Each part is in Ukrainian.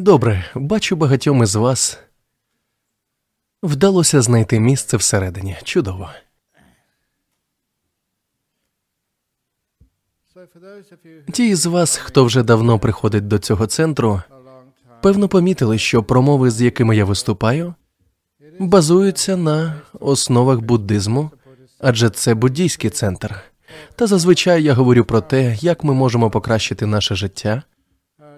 Добре, бачу, багатьом із вас вдалося знайти місце всередині. Чудово. Ті із вас, хто вже давно приходить до цього центру, певно помітили, що промови, з якими я виступаю, базуються на основах буддизму, адже це буддійський центр. Та зазвичай я говорю про те, як ми можемо покращити наше життя,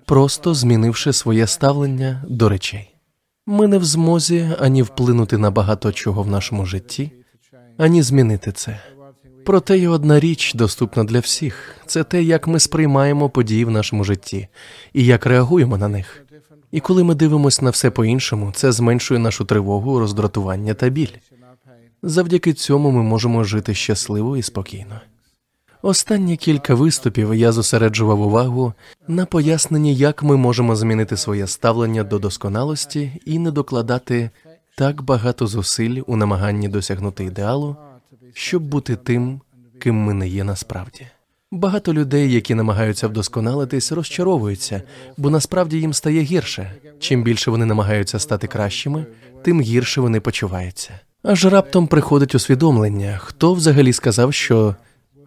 просто змінивши своє ставлення до речей. Ми не в змозі ані вплинути на багато чого в нашому житті, ані змінити це. Проте є одна річ, доступна для всіх. Це те, як ми сприймаємо події в нашому житті і як реагуємо на них. І коли ми дивимося на все по-іншому, це зменшує нашу тривогу, роздратування та біль. Завдяки цьому ми можемо жити щасливо і спокійно. Останні кілька виступів я зосереджував увагу на поясненні, як ми можемо змінити своє ставлення до досконалості і не докладати так багато зусиль у намаганні досягнути ідеалу, щоб бути тим, ким ми не є насправді. Багато людей, які намагаються вдосконалитись, розчаровуються, бо насправді їм стає гірше. Чим більше вони намагаються стати кращими, тим гірше вони почуваються. Аж раптом приходить усвідомлення, хто взагалі сказав, що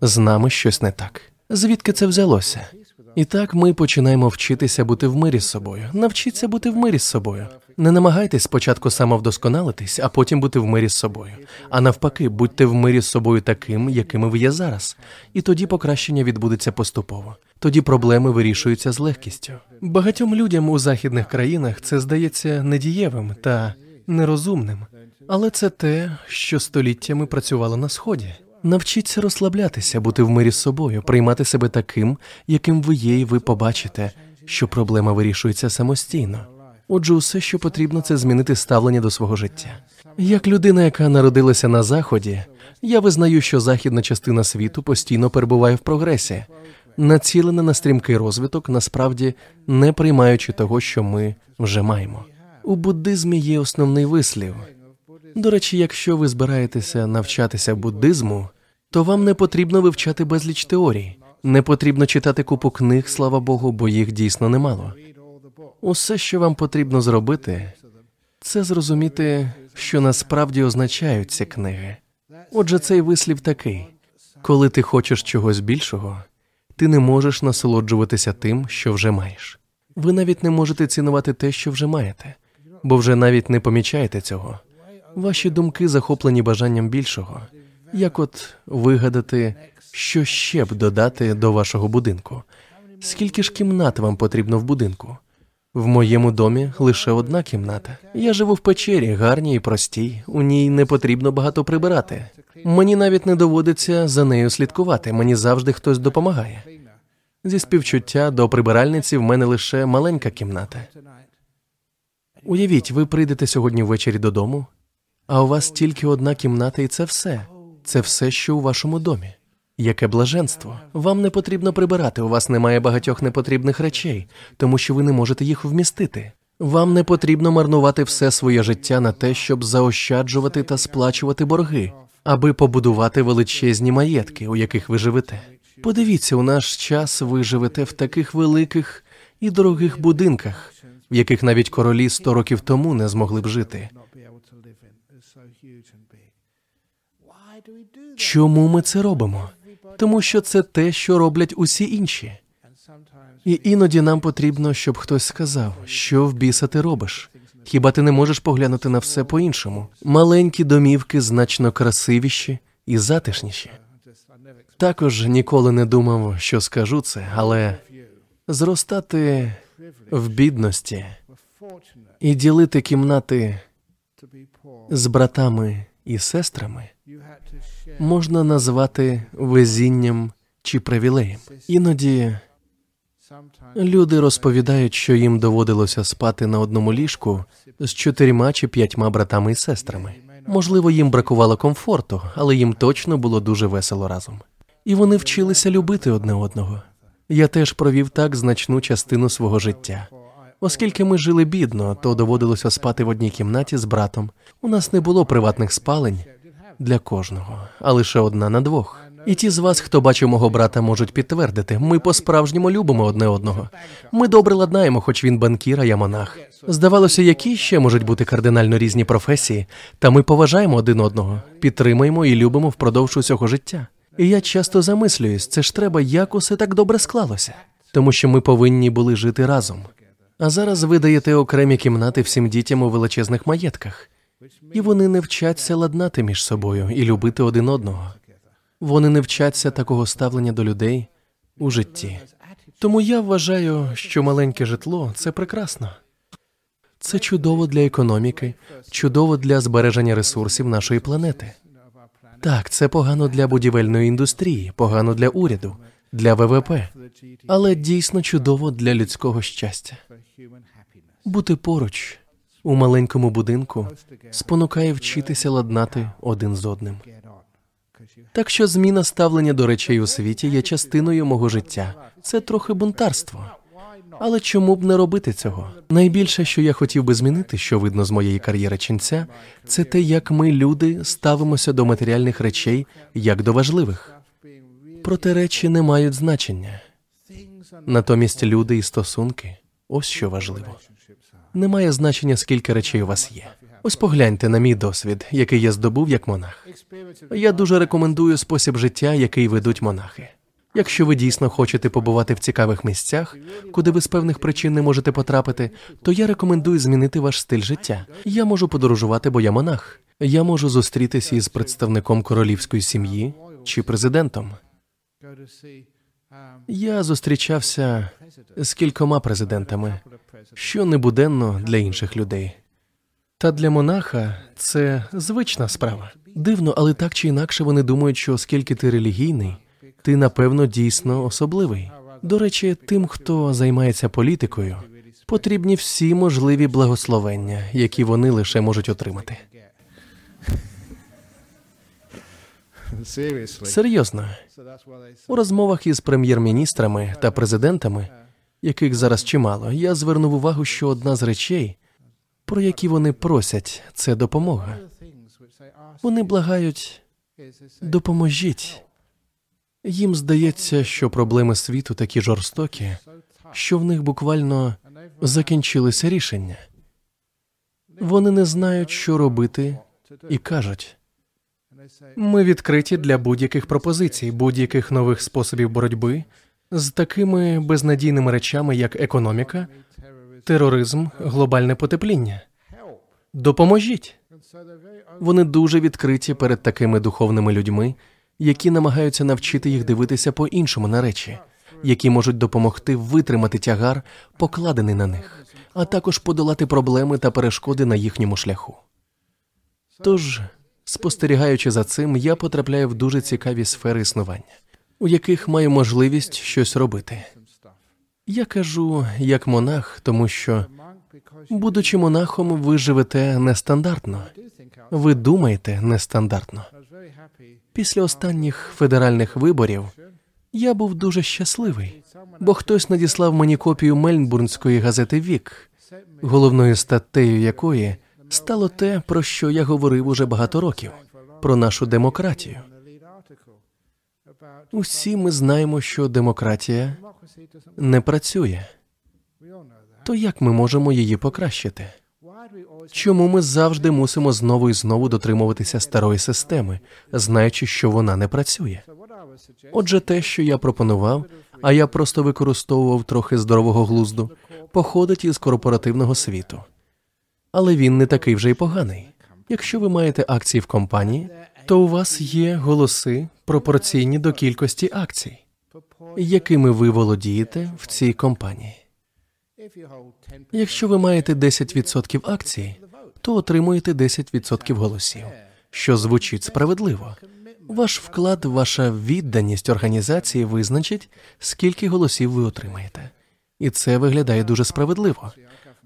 з нами щось не так. Звідки це взялося? І так ми починаємо вчитися бути в мирі з собою. Навчіться бути в мирі з собою. Не намагайтесь спочатку самовдосконалитись, а потім бути в мирі з собою. А навпаки, будьте в мирі з собою таким, якими ви є зараз. І тоді покращення відбудеться поступово. Тоді проблеми вирішуються з легкістю. Багатьом людям у західних країнах це здається недієвим та нерозумним. Але це те, що століттями працювало на Сході. Навчіться розслаблятися, бути в мирі з собою, приймати себе таким, яким ви є, і ви побачите, що проблема вирішується самостійно. Отже, усе, що потрібно, це змінити ставлення до свого життя. Як людина, яка народилася на Заході, я визнаю, що західна частина світу постійно перебуває в прогресі, націлена на стрімкий розвиток, насправді не приймаючи того, що ми вже маємо. У буддизмі є основний вислів. До речі, якщо ви збираєтеся навчатися буддизму, то вам не потрібно вивчати безліч теорій. Не потрібно читати купу книг, слава Богу, бо їх дійсно немало. Усе, що вам потрібно зробити, це зрозуміти, що насправді означають ці книги. Отже, цей вислів такий. Коли ти хочеш чогось більшого, ти не можеш насолоджуватися тим, що вже маєш. Ви навіть не можете цінувати те, що вже маєте, бо вже навіть не помічаєте цього. Ваші думки захоплені бажанням більшого. Як вигадати, що ще б додати до вашого будинку? Скільки ж кімнат вам потрібно в будинку? В моєму домі лише одна кімната. Я живу в печері, гарній і простій. У ній не потрібно багато прибирати. Мені навіть не доводиться за нею слідкувати. Мені завжди хтось допомагає. Зі співчуття до прибиральниці в мене лише маленька кімната. Уявіть, ви прийдете сьогодні ввечері додому, а у вас тільки одна кімната, і це все. Це все, що у вашому домі. Яке блаженство. Вам не потрібно прибирати, у вас немає багатьох непотрібних речей, тому що ви не можете їх вмістити. Вам не потрібно марнувати все своє життя на те, щоб заощаджувати та сплачувати борги, аби побудувати величезні маєтки, у яких ви живете. Подивіться, у наш час ви живете в таких великих і дорогих будинках, в яких навіть королі 100 років тому не змогли б жити. Чому ми це робимо? Тому що це те, що роблять усі інші. І іноді нам потрібно, щоб хтось сказав, що в біса ти робиш? Хіба ти не можеш поглянути на все по-іншому? Маленькі домівки значно красивіші і затишніші. Також ніколи не думав, що скажу це, але зростати в бідності і ділити кімнати з братами і сестрами можна назвати везінням чи привілеєм. Іноді люди розповідають, що їм доводилося спати на одному ліжку з 4 чи 5 братами і сестрами. Можливо, їм бракувало комфорту, але їм точно було дуже весело разом. І вони вчилися любити одне одного. Я теж провів так значну частину свого життя. Оскільки ми жили бідно, то доводилося спати в одній кімнаті з братом. У нас не було приватних спалень для кожного, а лише одна на двох. І ті з вас, хто бачив мого брата, можуть підтвердити, ми по-справжньому любимо одне одного. Ми добре ладнаємо, хоч він банкір, а я монах. Здавалося, які ще можуть бути кардинально різні професії, та ми поважаємо один одного, підтримуємо і любимо впродовж усього життя. І я часто замислююсь, це ж треба, як усе так добре склалося. Тому що ми повинні були жити разом. А зараз ви даєте окремі кімнати всім дітям у величезних маєтках. І вони не вчаться ладнати між собою і любити один одного. Вони не вчаться такого ставлення до людей у житті. Тому я вважаю, що маленьке житло – це прекрасно. Це чудово для економіки, чудово для збереження ресурсів нашої планети. Так, це погано для будівельної індустрії, погано для уряду, для ВВП, але дійсно чудово для людського щастя. Бути поруч у маленькому будинку спонукає вчитися ладнати один з одним. Так що зміна ставлення до речей у світі є частиною мого життя. Це трохи бунтарство. Але чому б не робити цього? Найбільше, що я хотів би змінити, що видно з моєї кар'єри ченця, це те, як ми, люди, ставимося до матеріальних речей, як до важливих. Проте речі не мають значення. Натомість люди і стосунки – ось що важливо. Немає значення, скільки речей у вас є. Ось погляньте на мій досвід, який я здобув як монах. Я дуже рекомендую спосіб життя, який ведуть монахи. Якщо ви дійсно хочете побувати в цікавих місцях, куди ви з певних причин не можете потрапити, то я рекомендую змінити ваш стиль життя. Я можу подорожувати, бо я монах. Я можу зустрітися із представником королівської сім'ї чи президентом. Я зустрічався з кількома президентами, що небуденно для інших людей. Та для монаха це звична справа. Дивно, але так чи інакше вони думають, що оскільки ти релігійний, ти, напевно, дійсно особливий. До речі, тим, хто займається політикою, потрібні всі можливі благословення, які вони лише можуть отримати. Серйозно. У розмовах із прем'єр-міністрами та президентами, яких зараз чимало, я звернув увагу, що одна з речей, про які вони просять, це допомога. Вони благають, допоможіть. Їм здається, що проблеми світу такі жорстокі, що в них буквально закінчилися рішення. Вони не знають, що робити, і кажуть, ми відкриті для будь-яких пропозицій, будь-яких нових способів боротьби з такими безнадійними речами, як економіка, тероризм, глобальне потепління. Допоможіть! Вони дуже відкриті перед такими духовними людьми, які намагаються навчити їх дивитися по-іншому на речі, які можуть допомогти витримати тягар, покладений на них, а також подолати проблеми та перешкоди на їхньому шляху. Тож, спостерігаючи за цим, я потрапляю в дуже цікаві сфери існування, у яких маю можливість щось робити. Я кажу як монах, тому що, будучи монахом, ви живете нестандартно. Ви думаєте нестандартно. Після останніх федеральних виборів я був дуже щасливий, бо хтось надіслав мені копію Мельбурнської газети «Вік», головною статтею якої стало те, про що я говорив уже багато років, про нашу демократію. Усі ми знаємо, що демократія не працює. То як ми можемо її покращити? Чому ми завжди мусимо знову і знову дотримуватися старої системи, знаючи, що вона не працює? Отже, те, що я пропонував, а я просто використовував трохи здорового глузду, походить із корпоративного світу. Але він не такий вже й поганий. Якщо ви маєте акції в компанії, то у вас є голоси, пропорційні до кількості акцій, якими ви володієте в цій компанії. Якщо ви маєте 10% акцій, то отримуєте 10% голосів, що звучить справедливо. Ваш вклад, ваша відданість організації визначить, скільки голосів ви отримаєте. І це виглядає дуже справедливо.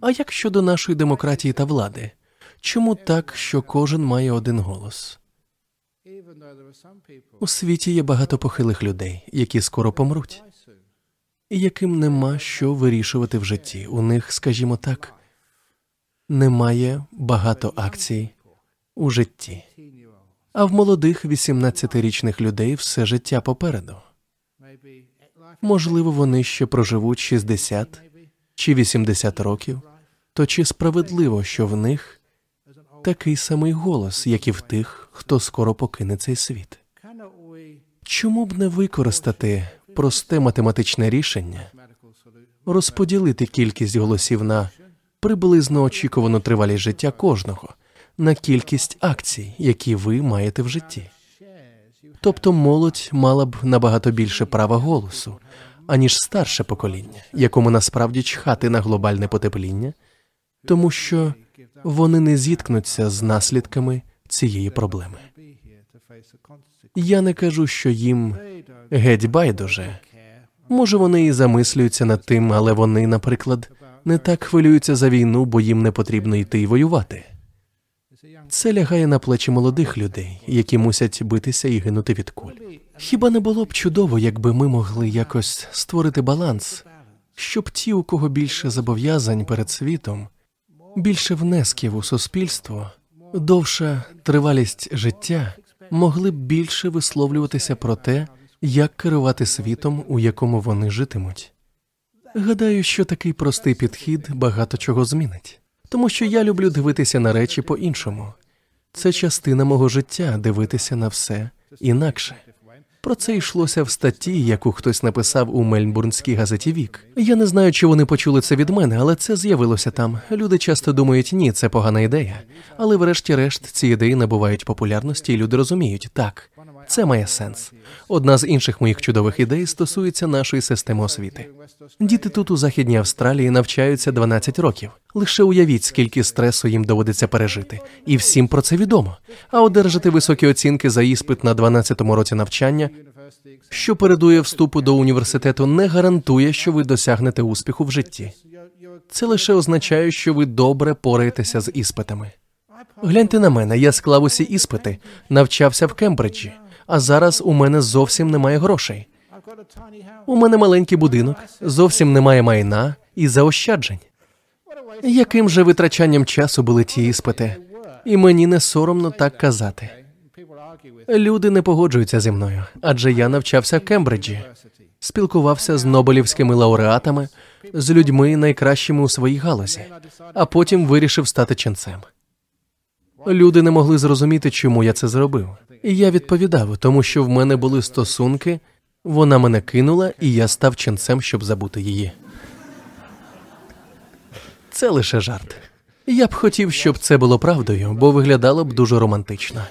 А як щодо нашої демократії та влади? Чому так, що кожен має один голос? У світі є багато похилих людей, які скоро помруть, і яким нема що вирішувати в житті. У них, скажімо так, немає багато акцій у житті. а в молодих 18-річних людей все життя попереду. Можливо, вони ще проживуть 60 чи 80 років, то чи справедливо, що в них такий самий голос, як і в тих, хто скоро покине цей світ? Чому б не використати просте математичне рішення, розподілити кількість голосів на приблизно очікувану тривалість життя кожного, на кількість акцій, які ви маєте в житті? Тобто молодь мала б набагато більше права голосу, аніж старше покоління, якому насправді чхати на глобальне потепління, тому що вони не зіткнуться з наслідками цієї проблеми. Я не кажу, що їм геть байдуже. Може, вони і замислюються над тим, але вони, наприклад, не так хвилюються за війну, бо їм не потрібно йти і воювати. Це лягає на плечі молодих людей, які мусять битися і гинути від куль. Хіба не було б чудово, якби ми могли якось створити баланс, щоб ті, у кого більше зобов'язань перед світом, більше внесків у суспільство, довша тривалість життя, могли б більше висловлюватися про те, як керувати світом, у якому вони житимуть. Гадаю, що такий простий підхід багато чого змінить. Тому що я люблю дивитися на речі по-іншому. Це частина мого життя – дивитися на все інакше. Про це йшлося в статті, яку хтось написав у Мельбурнській газеті «Вік». Я не знаю, чи вони почули це від мене, але це з'явилося там. Люди часто думають, ні, це погана ідея. Але врешті-решт ці ідеї набувають популярності, і люди розуміють, так, це має сенс. Одна з інших моїх чудових ідей стосується нашої системи освіти. Діти тут, у Західній Австралії, навчаються 12 років. Лише уявіть, скільки стресу їм доводиться пережити. І всім про це відомо. А одержати високі оцінки за іспит на 12-му році навчання, що передує вступу до університету, не гарантує, що ви досягнете успіху в житті. Це лише означає, що ви добре пораєтеся з іспитами. Гляньте на мене, я склав усі іспити, навчався в Кембриджі. А зараз у мене зовсім немає грошей. У мене маленький будинок, зовсім немає майна і заощаджень. Яким же витрачанням часу були ті іспити? І мені не соромно так казати. Люди не погоджуються зі мною, адже я навчався в Кембриджі, спілкувався з нобелівськими лауреатами, з людьми найкращими у своїй галузі, а потім вирішив стати ченцем. Люди не могли зрозуміти, чому я це зробив. І я відповідав, тому що в мене були стосунки, вона мене кинула, і я став ченцем, щоб забути її. Це лише жарт. Я б хотів, щоб це було правдою, бо виглядало б дуже романтично.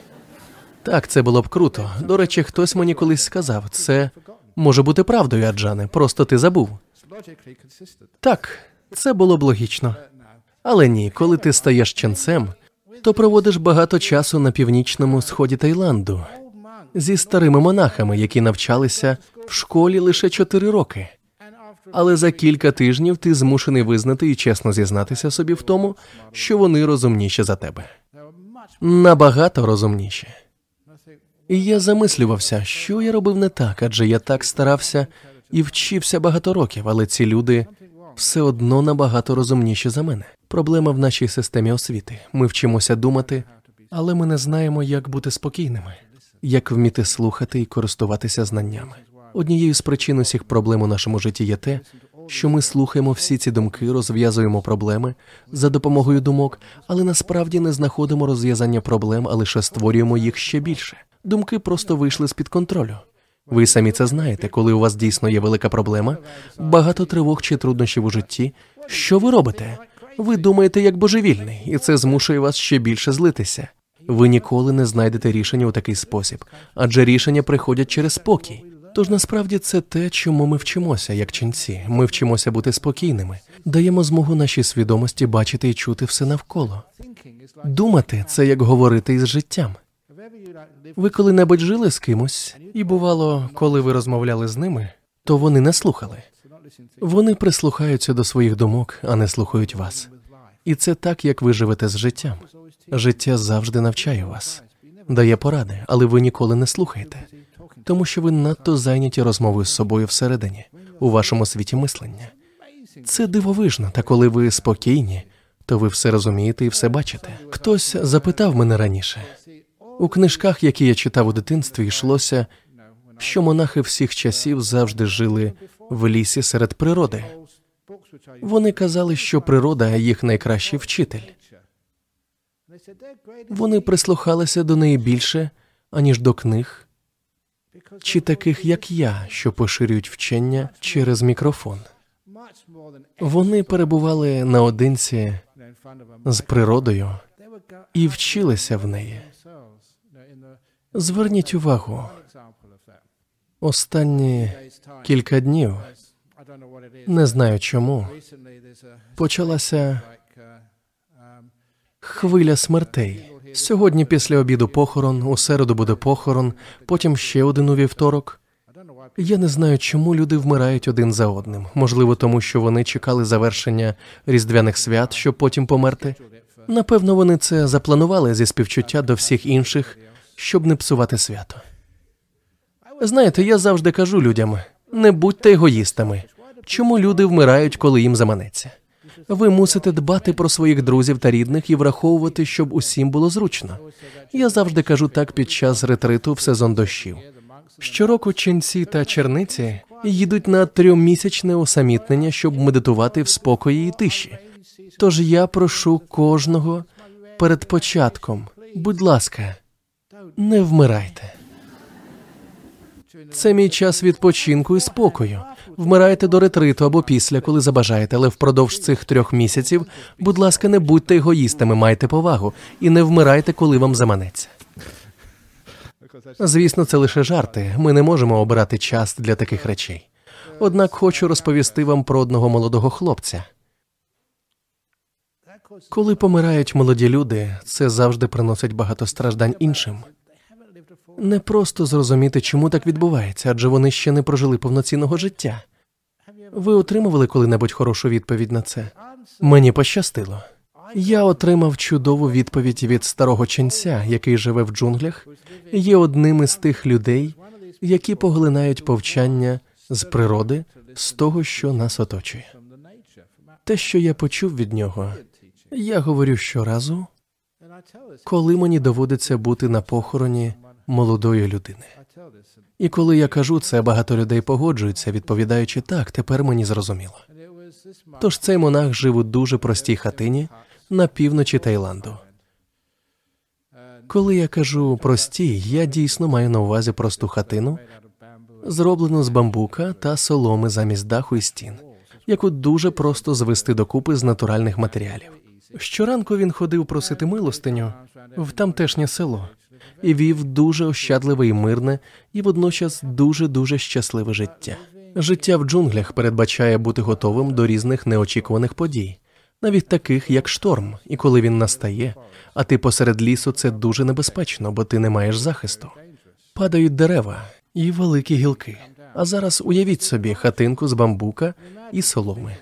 Так, це було б круто. До речі, хтось мені колись сказав, це може бути правдою, Аджане, просто ти забув. Так, це було б логічно. Але ні, коли ти стаєш ченцем, то проводиш багато часу на північному сході Таїланду зі старими монахами, які навчалися в школі лише 4 роки. Але за кілька тижнів ти змушений визнати і чесно зізнатися собі в тому, що вони розумніші за тебе. Набагато розумніші. І я замислювався, що я робив не так, адже я так старався і вчився багато років, але ці люди все одно набагато розумніші за мене. Проблема в нашій системі освіти. Ми вчимося думати, але ми не знаємо, як бути спокійними, як вміти слухати і користуватися знаннями. Однією з причин усіх проблем у нашому житті є те, що ми слухаємо всі ці думки, розв'язуємо проблеми за допомогою думок, але насправді не знаходимо розв'язання проблем, а лише створюємо їх ще більше. Думки просто вийшли з-під контролю. Ви самі це знаєте, коли у вас дійсно є велика проблема, багато тривог чи труднощів у житті, що ви робите? Ви думаєте як божевільний, і це змушує вас ще більше злитися. Ви ніколи не знайдете рішення у такий спосіб, адже рішення приходять через спокій. Тож насправді це те, чому ми вчимося, як ченці. Ми вчимося бути спокійними, даємо змогу нашій свідомості бачити і чути все навколо. Думати – це як говорити із життям. Ви коли-небудь жили з кимось, і бувало, коли ви розмовляли з ними, то вони не слухали. Вони прислухаються до своїх думок, а не слухають вас. І це так, як ви живете з життям. Життя завжди навчає вас, дає поради, але ви ніколи не слухаєте, тому що ви надто зайняті розмовою з собою всередині, у вашому світі мислення. Це дивовижно, та коли ви спокійні, то ви все розумієте і все бачите. Хтось запитав мене раніше, У книжках, які я читав у дитинстві, йшлося, що монахи всіх часів завжди жили в лісі серед природи. Вони казали, що природа – їх найкращий вчитель. Вони прислухалися до неї більше, аніж до книг, чи таких, як я, що поширюють вчення через мікрофон. Вони перебували наодинці з природою і вчилися в неї. Зверніть увагу, останні кілька днів, не знаю чому, почалася хвиля смертей. Сьогодні після обіду похорон, у середу буде похорон, потім ще один у вівторок. Я не знаю, чому люди вмирають один за одним. Можливо, тому що вони чекали завершення різдвяних свят, щоб потім померти. Напевно, вони це запланували зі співчуття до всіх інших, щоб не псувати свято. Знаєте, я завжди кажу людям, не будьте егоїстами. Чому люди вмирають, коли їм заманеться? Ви мусите дбати про своїх друзів та рідних і враховувати, щоб усім було зручно. Я завжди кажу так під час ретриту в сезон дощів. Щороку ченці та черниці їдуть на 3-місячне усамітнення, щоб медитувати в спокої і тиші. Тож я прошу кожного перед початком, будь ласка, не вмирайте. Це мій час відпочинку і спокою. Вмирайте до ретриту або після, коли забажаєте, але впродовж цих 3 місяців, будь ласка, не будьте егоїстами, майте повагу і не вмирайте, коли вам заманеться. Звісно, це лише жарти, ми не можемо обирати час для таких речей. Однак хочу розповісти вам про одного молодого хлопця. Коли помирають молоді люди, це завжди приносить багато страждань іншим. Не просто зрозуміти, чому так відбувається, адже вони ще не прожили повноцінного життя. Ви отримували коли-небудь хорошу відповідь на це? Мені пощастило. Я отримав чудову відповідь від старого ченця, який живе в джунглях, і є одним із тих людей, які поглинають повчання з природи, з того, що нас оточує. Те, що я почув від нього, я говорю щоразу, коли мені доводиться бути на похороні молодої людини. І коли я кажу це, багато людей погоджуються, відповідаючи, так, тепер мені зрозуміло. Тож цей монах жив у дуже простій хатині на півночі Таїланду. Коли я кажу «простій», я дійсно маю на увазі просту хатину, зроблену з бамбука та соломи замість даху і стін, яку дуже просто звести докупи з натуральних матеріалів. Щоранку він ходив просити милостиню в тамтешнє село і вів дуже ощадливе і мирне, і водночас дуже-дуже щасливе життя. Життя в джунглях передбачає бути готовим до різних неочікуваних подій, навіть таких, як шторм, і коли він настає, а ти посеред лісу, це дуже небезпечно, бо ти не маєш захисту. Падають дерева і великі гілки. А зараз уявіть собі хатинку з бамбука і соломи.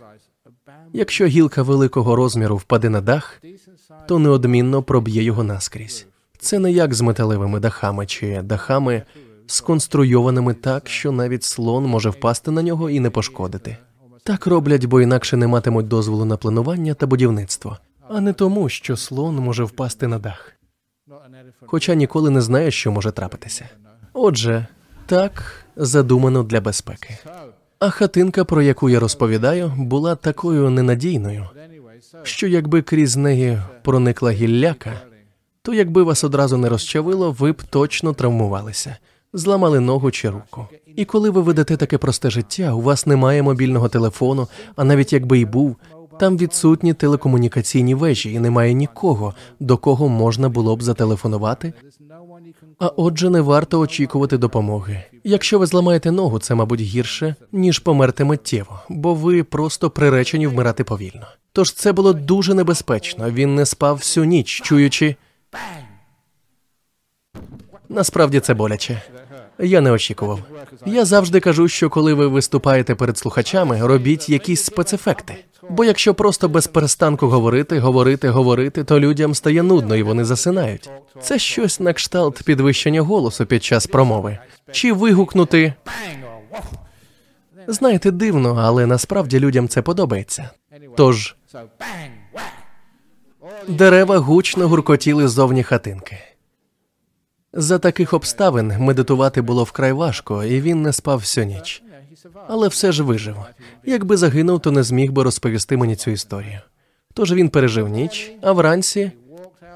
Якщо гілка великого розміру впаде на дах, то неодмінно проб'є його наскрізь. Це не як з металевими дахами чи дахами, сконструйованими так, що навіть слон може впасти на нього і не пошкодити. Так роблять, бо інакше не матимуть дозволу на планування та будівництво, а не тому, що слон може впасти на дах. Хоча ніколи не знає, що може трапитися. Отже, так задумано для безпеки. А хатинка, про яку я розповідаю, була такою ненадійною, що якби крізь неї проникла гілляка, то якби вас одразу не розчавило, ви б точно травмувалися, зламали ногу чи руку. І коли ви ведете таке просте життя, у вас немає мобільного телефону, а навіть якби і був, там відсутні телекомунікаційні вежі і немає нікого, до кого можна було б зателефонувати, а отже не варто очікувати допомоги. Якщо ви зламаєте ногу, це, мабуть, гірше, ніж померти миттєво, бо ви просто приречені вмирати повільно. Тож це було дуже небезпечно, він не спав всю ніч, чуючи... Насправді це боляче. Я не очікував. Я завжди кажу, що коли ви виступаєте перед слухачами, робіть якісь спецефекти. Бо якщо просто без перестанку говорити, то людям стає нудно і вони засинають. Це щось на кшталт підвищення голосу під час промови. Чи вигукнути... Знаєте, дивно, але насправді людям це подобається. Тож... Дерева гучно гуркотіли ззовні хатинки. За таких обставин медитувати було вкрай важко, і він не спав всю ніч. Але все ж вижив. Якби загинув, то не зміг би розповісти мені цю історію. Тож він пережив ніч, а вранці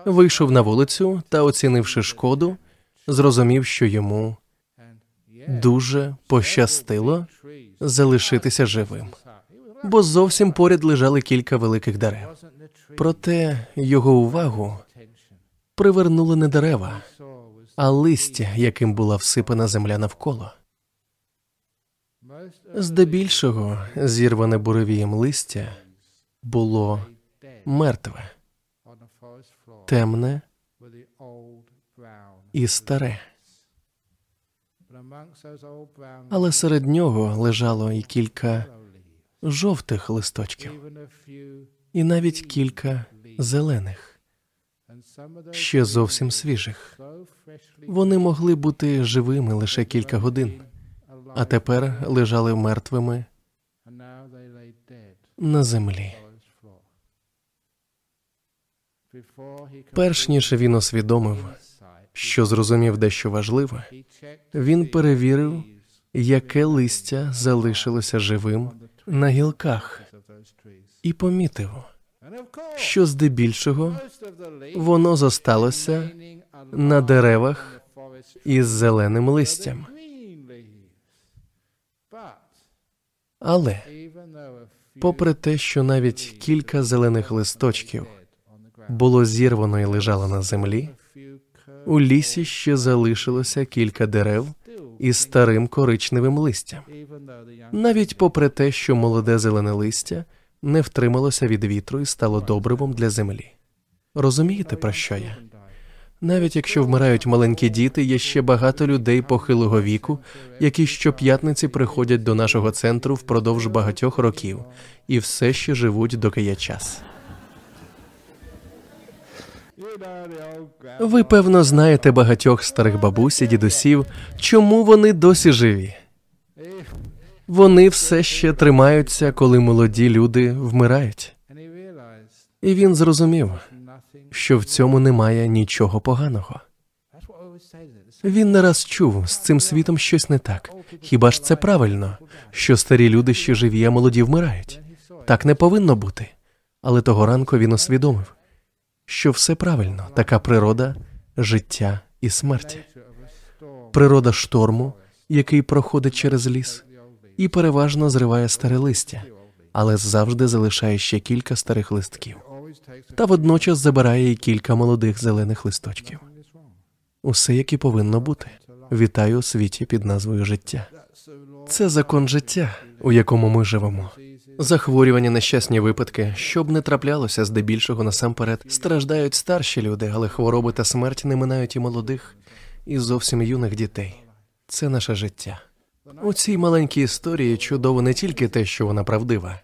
вийшов на вулицю та, оцінивши шкоду, зрозумів, що йому дуже пощастило залишитися живим. Бо зовсім поряд лежали кілька великих дерев. Проте його увагу привернули не дерева, а листя, яким була всипана земля навколо. Здебільшого зірване буревієм листя було мертве, темне і старе. Але серед нього лежало і кілька жовтих листочків, і навіть кілька зелених, ще зовсім свіжих. Вони могли бути живими лише кілька годин, а тепер лежали мертвими на землі. Перш ніж він усвідомив, що зрозумів дещо важливе, він перевірив, яке листя залишилося живим на гілках, і помітив, що здебільшого воно зосталося на деревах із зеленим листям. Але, попри те, що навіть кілька зелених листочків було зірвано і лежало на землі, у лісі ще залишилося кілька дерев із старим коричневим листям. Навіть попри те, що молоде зелене листя не втрималося від вітру і стало добривом для землі. Розумієте, про що я? Навіть якщо вмирають маленькі діти, є ще багато людей похилого віку, які щоп'ятниці приходять до нашого центру впродовж багатьох років і все ще живуть, доки є час. Ви, певно, знаєте багатьох старих бабусь і дідусів, чому вони досі живі. Вони все ще тримаються, коли молоді люди вмирають. І він зрозумів, що в цьому немає нічого поганого. Він не раз чув, з цим світом щось не так. Хіба ж це правильно, що старі люди ще живі, а молоді вмирають? Так не повинно бути. Але того ранку він усвідомив, що все правильно, така природа життя і смерті. Природа шторму, який проходить через ліс, і переважно зриває старе листя, але завжди залишає ще кілька старих листків. Та водночас забирає і кілька молодих зелених листочків. Усе, як і повинно бути. Вітаю у світі під назвою життя. Це закон життя, у якому ми живемо. Захворювання, нещасні випадки, щоб не траплялося, здебільшого насамперед страждають старші люди, але хвороби та смерть не минають і молодих, і зовсім юних дітей. Це наше життя. У цій маленькій історії чудово не тільки те, що вона правдива,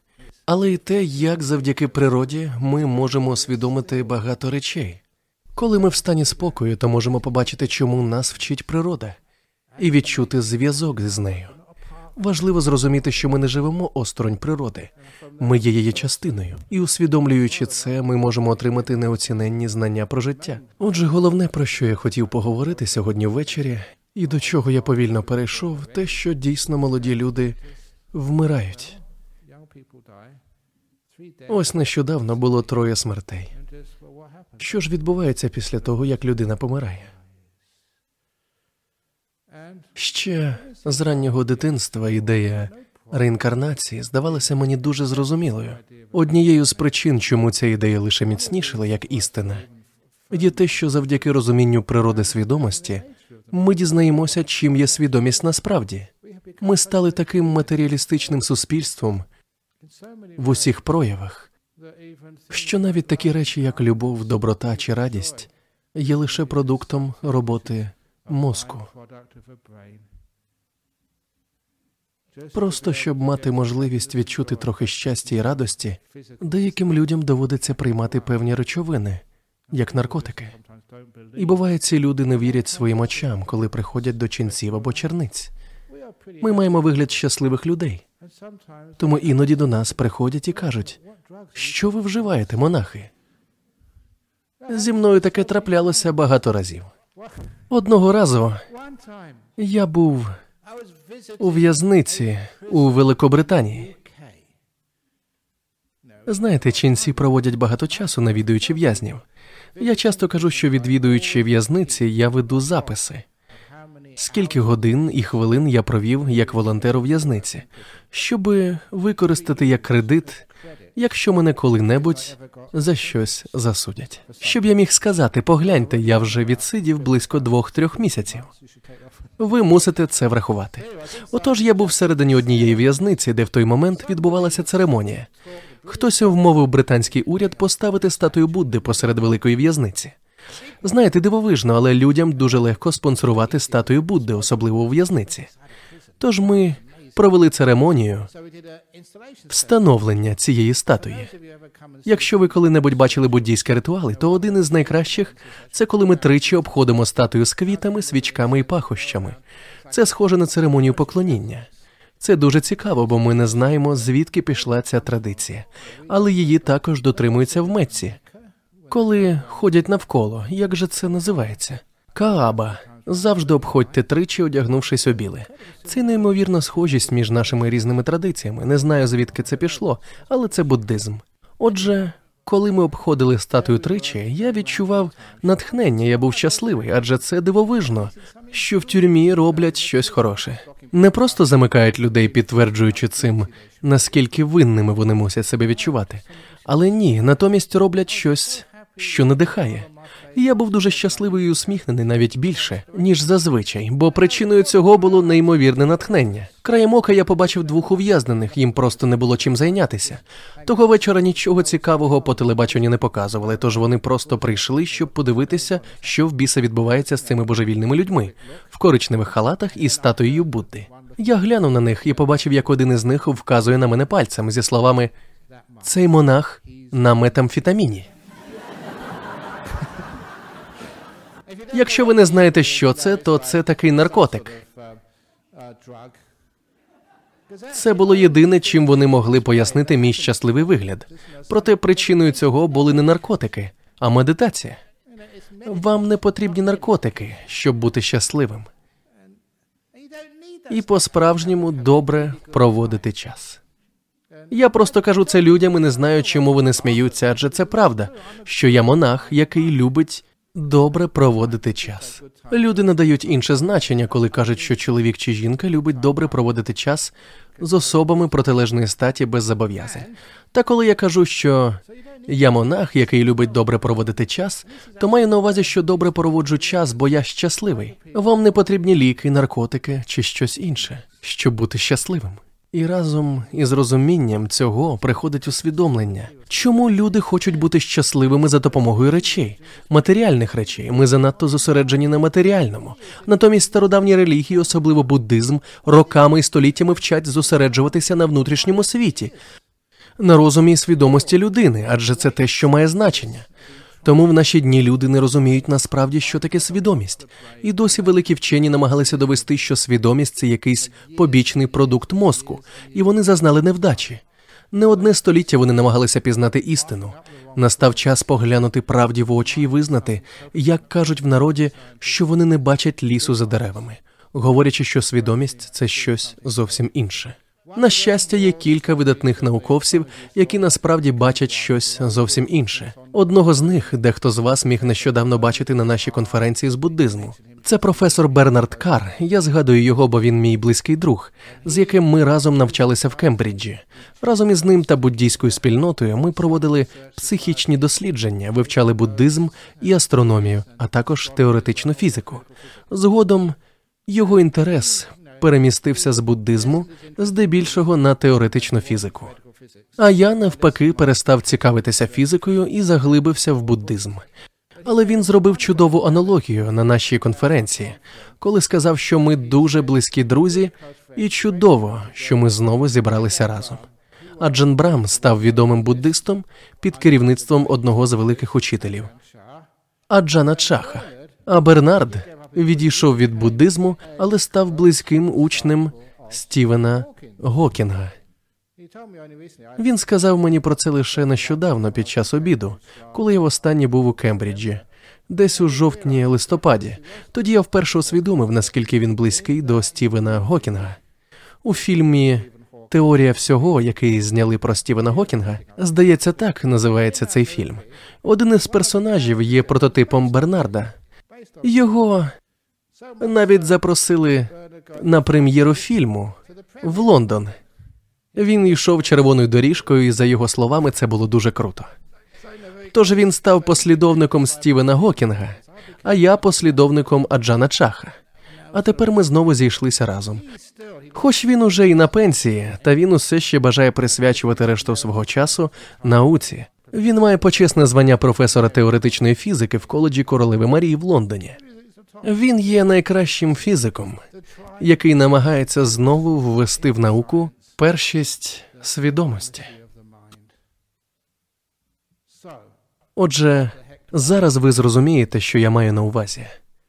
але й те, як завдяки природі ми можемо усвідомити багато речей. Коли ми в стані спокою, то можемо побачити, чому нас вчить природа, і відчути зв'язок з нею. Важливо зрозуміти, що ми не живемо осторонь природи, ми є її частиною, і усвідомлюючи це, ми можемо отримати неоціненні знання про життя. Отже, головне, про що я хотів поговорити сьогодні ввечері, і до чого я повільно перейшов, те, що дійсно молоді люди вмирають. Ось нещодавно було 3 смертей. Що ж відбувається після того, як людина помирає? Ще з раннього дитинства ідея реінкарнації здавалася мені дуже зрозумілою. Однією з причин, чому ця ідея лише міцнішила як істина, є те, що завдяки розумінню природи свідомості ми дізнаємося, чим є свідомість насправді. Ми стали таким матеріалістичним суспільством в усіх проявах, що навіть такі речі, як любов, доброта чи радість, є лише продуктом роботи мозку. Просто, щоб мати можливість відчути трохи щастя і радості, деяким людям доводиться приймати певні речовини, як наркотики. І буває, ці люди не вірять своїм очам, коли приходять до ченців або черниць. Ми маємо вигляд щасливих людей. Тому іноді до нас приходять і кажуть, що ви вживаєте, монахи? Зі мною таке траплялося багато разів. Одного разу я був у в'язниці у Великобританії. Знаєте, ченці проводять багато часу, навідуючи в'язнів. Я часто кажу, що відвідуючи в'язниці, я веду записи. Скільки годин і хвилин я провів як волонтер у в'язниці, щоб використати як кредит, якщо мене коли-небудь за щось засудять. Щоб я міг сказати, погляньте, я вже відсидів близько 2-3 місяців. Ви мусите це врахувати. Отож, я був всередині однієї в'язниці, де в той момент відбувалася церемонія. Хтось вмовив британський уряд поставити статую Будди посеред великої в'язниці. Знаєте, дивовижно, але людям дуже легко спонсорувати статую Будди, особливо у в'язниці. Тож ми провели церемонію встановлення цієї статуї. Якщо ви коли-небудь бачили буддійські ритуали, то один із найкращих – це коли ми тричі обходимо статую з квітами, свічками і пахощами. Це схоже на церемонію поклоніння. Це дуже цікаво, бо ми не знаємо, звідки пішла ця традиція. Але її також дотримуються в Мекці. Коли ходять навколо, як же це називається? Кааба. Завжди обходьте тричі, одягнувшись у біле. Це неймовірна схожість між нашими різними традиціями. Не знаю, звідки це пішло, але це буддизм. Отже, коли ми обходили статую тричі, я відчував натхнення, я був щасливий, адже це дивовижно, що в тюрмі роблять щось хороше. Не просто замикають людей, підтверджуючи цим, наскільки винними вони мусять себе відчувати. Але ні, натомість роблять щось, що надихає. Я був дуже щасливий і усміхнений навіть більше, ніж зазвичай, бо причиною цього було неймовірне натхнення. Краєм ока я побачив 2 ув'язнених, їм просто не було чим зайнятися. Того вечора нічого цікавого по телебаченню не показували, тож вони просто прийшли, щоб подивитися, що в біса відбувається з цими божевільними людьми, в коричневих халатах і статуєю Будди. Я глянув на них і побачив, як один із них вказує на мене пальцем зі словами «Цей монах на метамфетаміні». Якщо ви не знаєте, що це, то це такий наркотик. Це було єдине, чим вони могли пояснити мій щасливий вигляд. Проте причиною цього були не наркотики, а медитація. Вам не потрібні наркотики, щоб бути щасливим. І по-справжньому добре проводити час. Я просто кажу це людям і не знаю, чому вони сміються, адже це правда, що я монах, який любить добре проводити час. Люди надають інше значення, коли кажуть, що чоловік чи жінка любить добре проводити час з особами протилежної статі без зобов'язань. Та коли я кажу, що я монах, який любить добре проводити час, то маю на увазі, що добре проводжу час, бо я щасливий. Вам не потрібні ліки, наркотики чи щось інше, щоб бути щасливим. І разом із розумінням цього приходить усвідомлення, чому люди хочуть бути щасливими за допомогою речей, матеріальних речей. Ми занадто зосереджені на матеріальному. Натомість стародавні релігії, особливо буддизм, роками і століттями вчать зосереджуватися на внутрішньому світі, на розумі і свідомості людини, адже це те, що має значення. Тому в наші дні люди не розуміють насправді, що таке свідомість. І досі великі вчені намагалися довести, що свідомість – це якийсь побічний продукт мозку. І вони зазнали невдачі. Не одне століття вони намагалися пізнати істину. Настав час поглянути правді в очі і визнати, як кажуть в народі, що вони не бачать лісу за деревами, говорячи, що свідомість – це щось зовсім інше. На щастя, є кілька видатних науковців, які насправді бачать щось зовсім інше. Одного з них дехто з вас міг нещодавно бачити на нашій конференції з буддизму. Це професор Бернард Кар. Я згадую його, бо він мій близький друг, з яким ми разом навчалися в Кембриджі. Разом із ним та буддійською спільнотою ми проводили психічні дослідження, вивчали буддизм і астрономію, а також теоретичну фізику. Згодом його інтерес перемістився з буддизму здебільшого на теоретичну фізику. А я, навпаки, перестав цікавитися фізикою і заглибився в буддизм. Але він зробив чудову аналогію на нашій конференції, коли сказав, що ми дуже близькі друзі, і чудово, що ми знову зібралися разом. Аджан Брам став відомим буддистом під керівництвом одного з великих учителів – Аджана Чаха. А Бернард відійшов від буддизму, але став близьким учнем Стівена Гокінга. Він сказав мені про це лише нещодавно під час обіду, коли я востаннє був у Кембриджі. десь у жовтні-листопаді. Тоді я вперше усвідомив, наскільки він близький до Стівена Гокінга. У фільмі «Теорія всього», який зняли про Стівена Гокінга, здається, так називається цей фільм. Один із персонажів є прототипом Бернарда. Його навіть запросили на прем'єру фільму в Лондон. Він йшов червоною доріжкою, і, за його словами, це було дуже круто. Тож він став послідовником Стівена Гокінга, а я послідовником Аджана Чаха. А тепер ми знову зійшлися разом. Хоч він уже і на пенсії, та він усе ще бажає присвячувати решту свого часу науці. Він має почесне звання професора теоретичної фізики в коледжі Королеви Марії в Лондоні. Він є найкращим фізиком, який намагається знову ввести в науку першість свідомості. Отже, зараз ви зрозумієте, що я маю на увазі,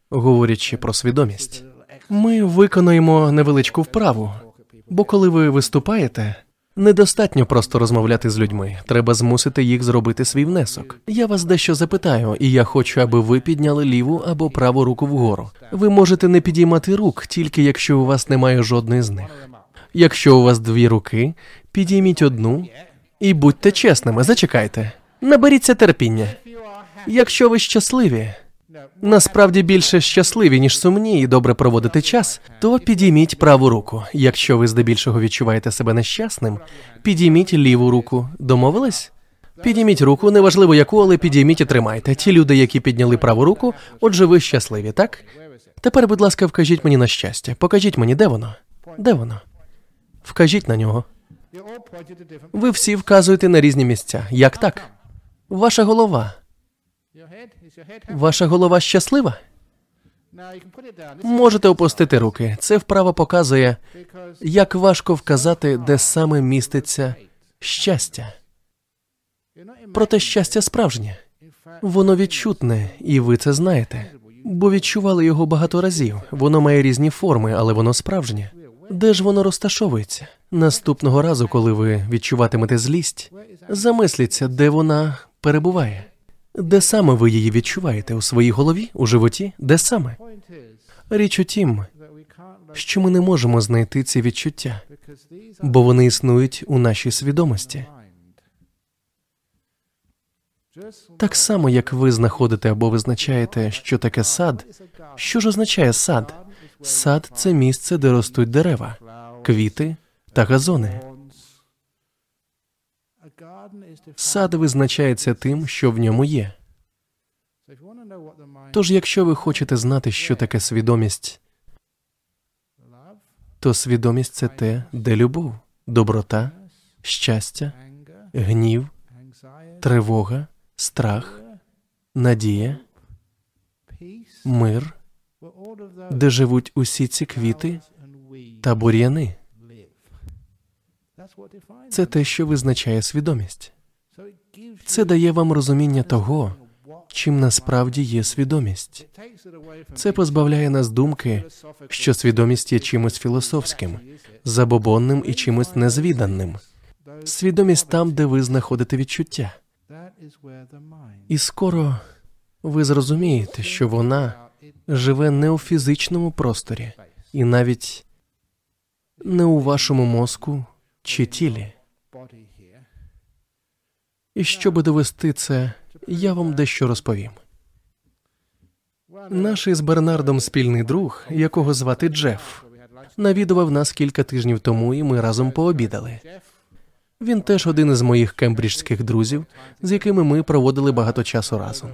говорячи про свідомість. Ми виконуємо невеличку вправу, бо коли ви виступаєте, недостатньо просто розмовляти з людьми, треба змусити їх зробити свій внесок. Я вас дещо запитаю, і я хочу, аби ви підняли ліву або праву руку вгору. Ви можете не підіймати рук, тільки якщо у вас немає жодної з них. Якщо у вас дві руки, підійміть одну і будьте чесними, зачекайте. Наберіться терпіння. Якщо ви щасливі, насправді більше щасливі, ніж сумні, і добре проводите час, то підійміть праву руку. Якщо ви здебільшого відчуваєте себе нещасним, підійміть ліву руку. Домовились? Підійміть руку, неважливо яку, але підійміть і тримайте. Ті люди, які підняли праву руку, отже, ви щасливі, так? Тепер, будь ласка, вкажіть мені на щастя. Покажіть мені, де воно? Де воно? Вкажіть на нього. Ви всі вказуєте на різні місця. Як так? Ваша голова. Ваша голова щаслива? Можете опустити руки. Це вправа показує, як важко вказати, де саме міститься щастя. Проте щастя справжнє. Воно відчутне, і ви це знаєте. Бо відчували його багато разів. Воно має різні форми, але воно справжнє. Де ж воно розташовується? Наступного разу, коли ви відчуватимете злість, замисліться, де вона перебуває. Де саме ви її відчуваєте? У своїй голові? У животі? Де саме? Річ у тім, що ми не можемо знайти ці відчуття, бо вони існують у нашій свідомості. Так само, як ви знаходите або визначаєте, що таке сад. Що ж означає сад? Сад – це місце, де ростуть дерева, квіти та газони. Сад визначається тим, що в ньому є. Тож, якщо ви хочете знати, що таке свідомість, то свідомість – це те, де любов, доброта, щастя, гнів, тривога, страх, надія, мир, де живуть усі ці квіти та бур'яни. Це те, що визначає свідомість. Це дає вам розуміння того, чим насправді є свідомість. Це позбавляє нас думки, що свідомість є чимось філософським, забобонним і чимось незвіданим. Свідомість там, де ви знаходите відчуття. І скоро ви зрозумієте, що вона живе не у фізичному просторі, і навіть не у вашому мозку чи тілі. І щоб довести це, я вам дещо розповім. Наш із Бернардом спільний друг, якого звати Джеф, навідував нас кілька тижнів тому, і ми разом пообідали. Він теж один із моїх кембриджських друзів, з якими ми проводили багато часу разом.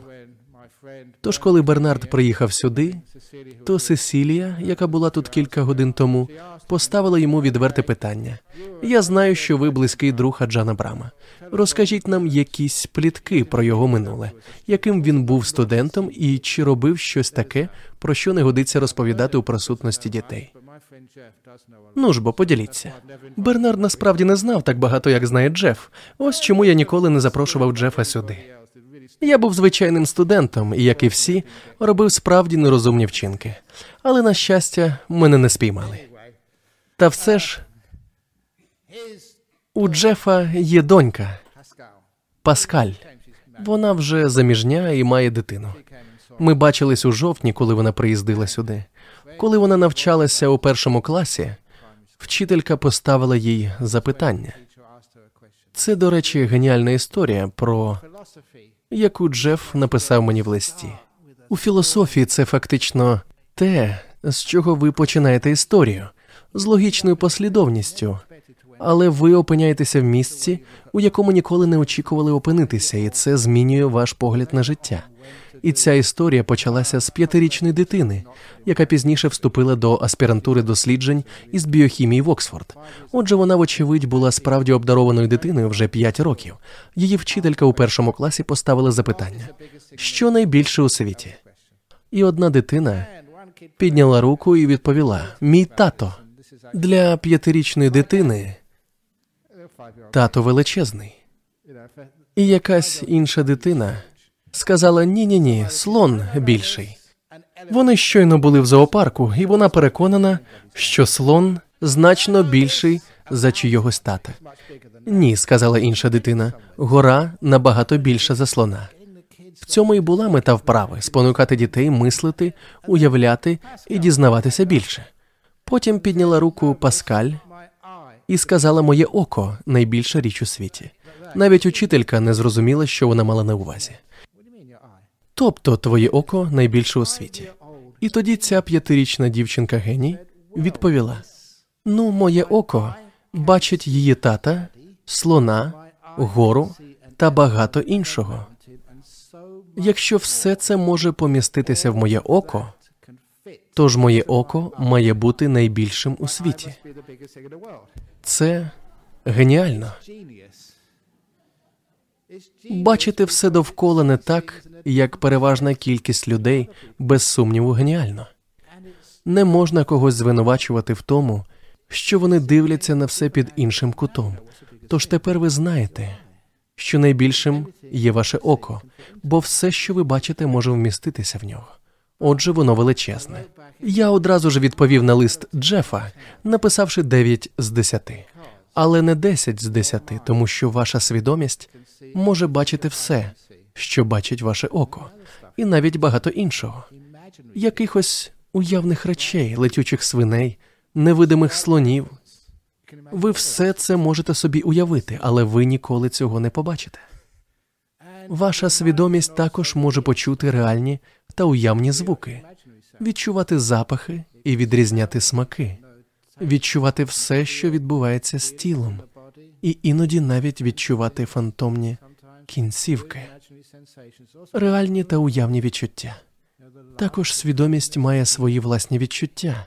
Тож, коли Бернард приїхав сюди, то Сесілія, яка була тут кілька годин тому, поставила йому відверте питання. «Я знаю, що ви близький друг Аджана Брама. Розкажіть нам якісь плітки про його минуле, яким він був студентом і чи робив щось таке, про що не годиться розповідати у присутності дітей». Ну ж бо, поділіться. Бернард насправді не знав так багато, як знає Джеф. Ось чому я ніколи не запрошував Джефа сюди. Я був звичайним студентом, і, як і всі, робив справді нерозумні вчинки. Але, на щастя, мене не спіймали. Та все ж, у Джефа є донька, Паскаль. Вона вже заміжня і має дитину. Ми бачились у жовтні, коли вона приїздила сюди. Коли вона навчалася у першому класі, вчителька поставила їй запитання. Це, до речі, геніальна історія, про яку Джеф написав мені в листі. У філософії це фактично те, з чого ви починаєте історію, з логічною послідовністю, але ви опиняєтеся в місці, у якому ніколи не очікували опинитися, і це змінює ваш погляд на життя. І ця історія почалася з 5-річної дитини, яка пізніше вступила до аспірантури досліджень із біохімії в Оксфорд. Отже, вона, вочевидь, була справді обдарованою дитиною вже 5 років. Її вчителька у першому класі поставила запитання: «Що найбільше у світі?» І одна дитина підняла руку і відповіла: «Мій тато». Для 5-річної дитини тато величезний. І якась інша дитина сказала: «Ні-ні-ні, слон більший». Вони щойно були в зоопарку, і вона переконана, що слон значно більший за чийогось тата. «Ні», – сказала інша дитина, – «гора набагато більша за слона». В цьому і була мета вправи – спонукати дітей мислити, уявляти і дізнаватися більше. Потім підняла руку Паскаль і сказала: «Моє око – найбільша річ у світі». Навіть учителька не зрозуміла, що вона мала на увазі. Тобто, твоє око найбільше у світі. І тоді ця 5-річна дівчинка-геній відповіла: «Ну, моє око бачить її тата, слона, гору та багато іншого. Якщо все це може поміститися в моє око, тож моє око має бути найбільшим у світі». Це геніально. Бачити все довкола не так, як переважна кількість людей, без сумніву, геніально. Не можна когось звинувачувати в тому, що вони дивляться на все під іншим кутом. Тож тепер ви знаєте, що найбільшим є ваше око, бо все, що ви бачите, може вміститися в нього. Отже, воно величезне. Я одразу ж відповів на лист Джефа, написавши 9 з 10. Але не 10 з 10, тому що ваша свідомість може бачити все, що бачить ваше око, і навіть багато іншого. Якихось уявних речей, летючих свиней, невидимих слонів. Ви все це можете собі уявити, але ви ніколи цього не побачите. Ваша свідомість також може почути реальні та уявні звуки, відчувати запахи і відрізняти смаки, відчувати все, що відбувається з тілом, і іноді навіть відчувати фантомні кінцівки, реальні та уявні відчуття. Також свідомість має свої власні відчуття,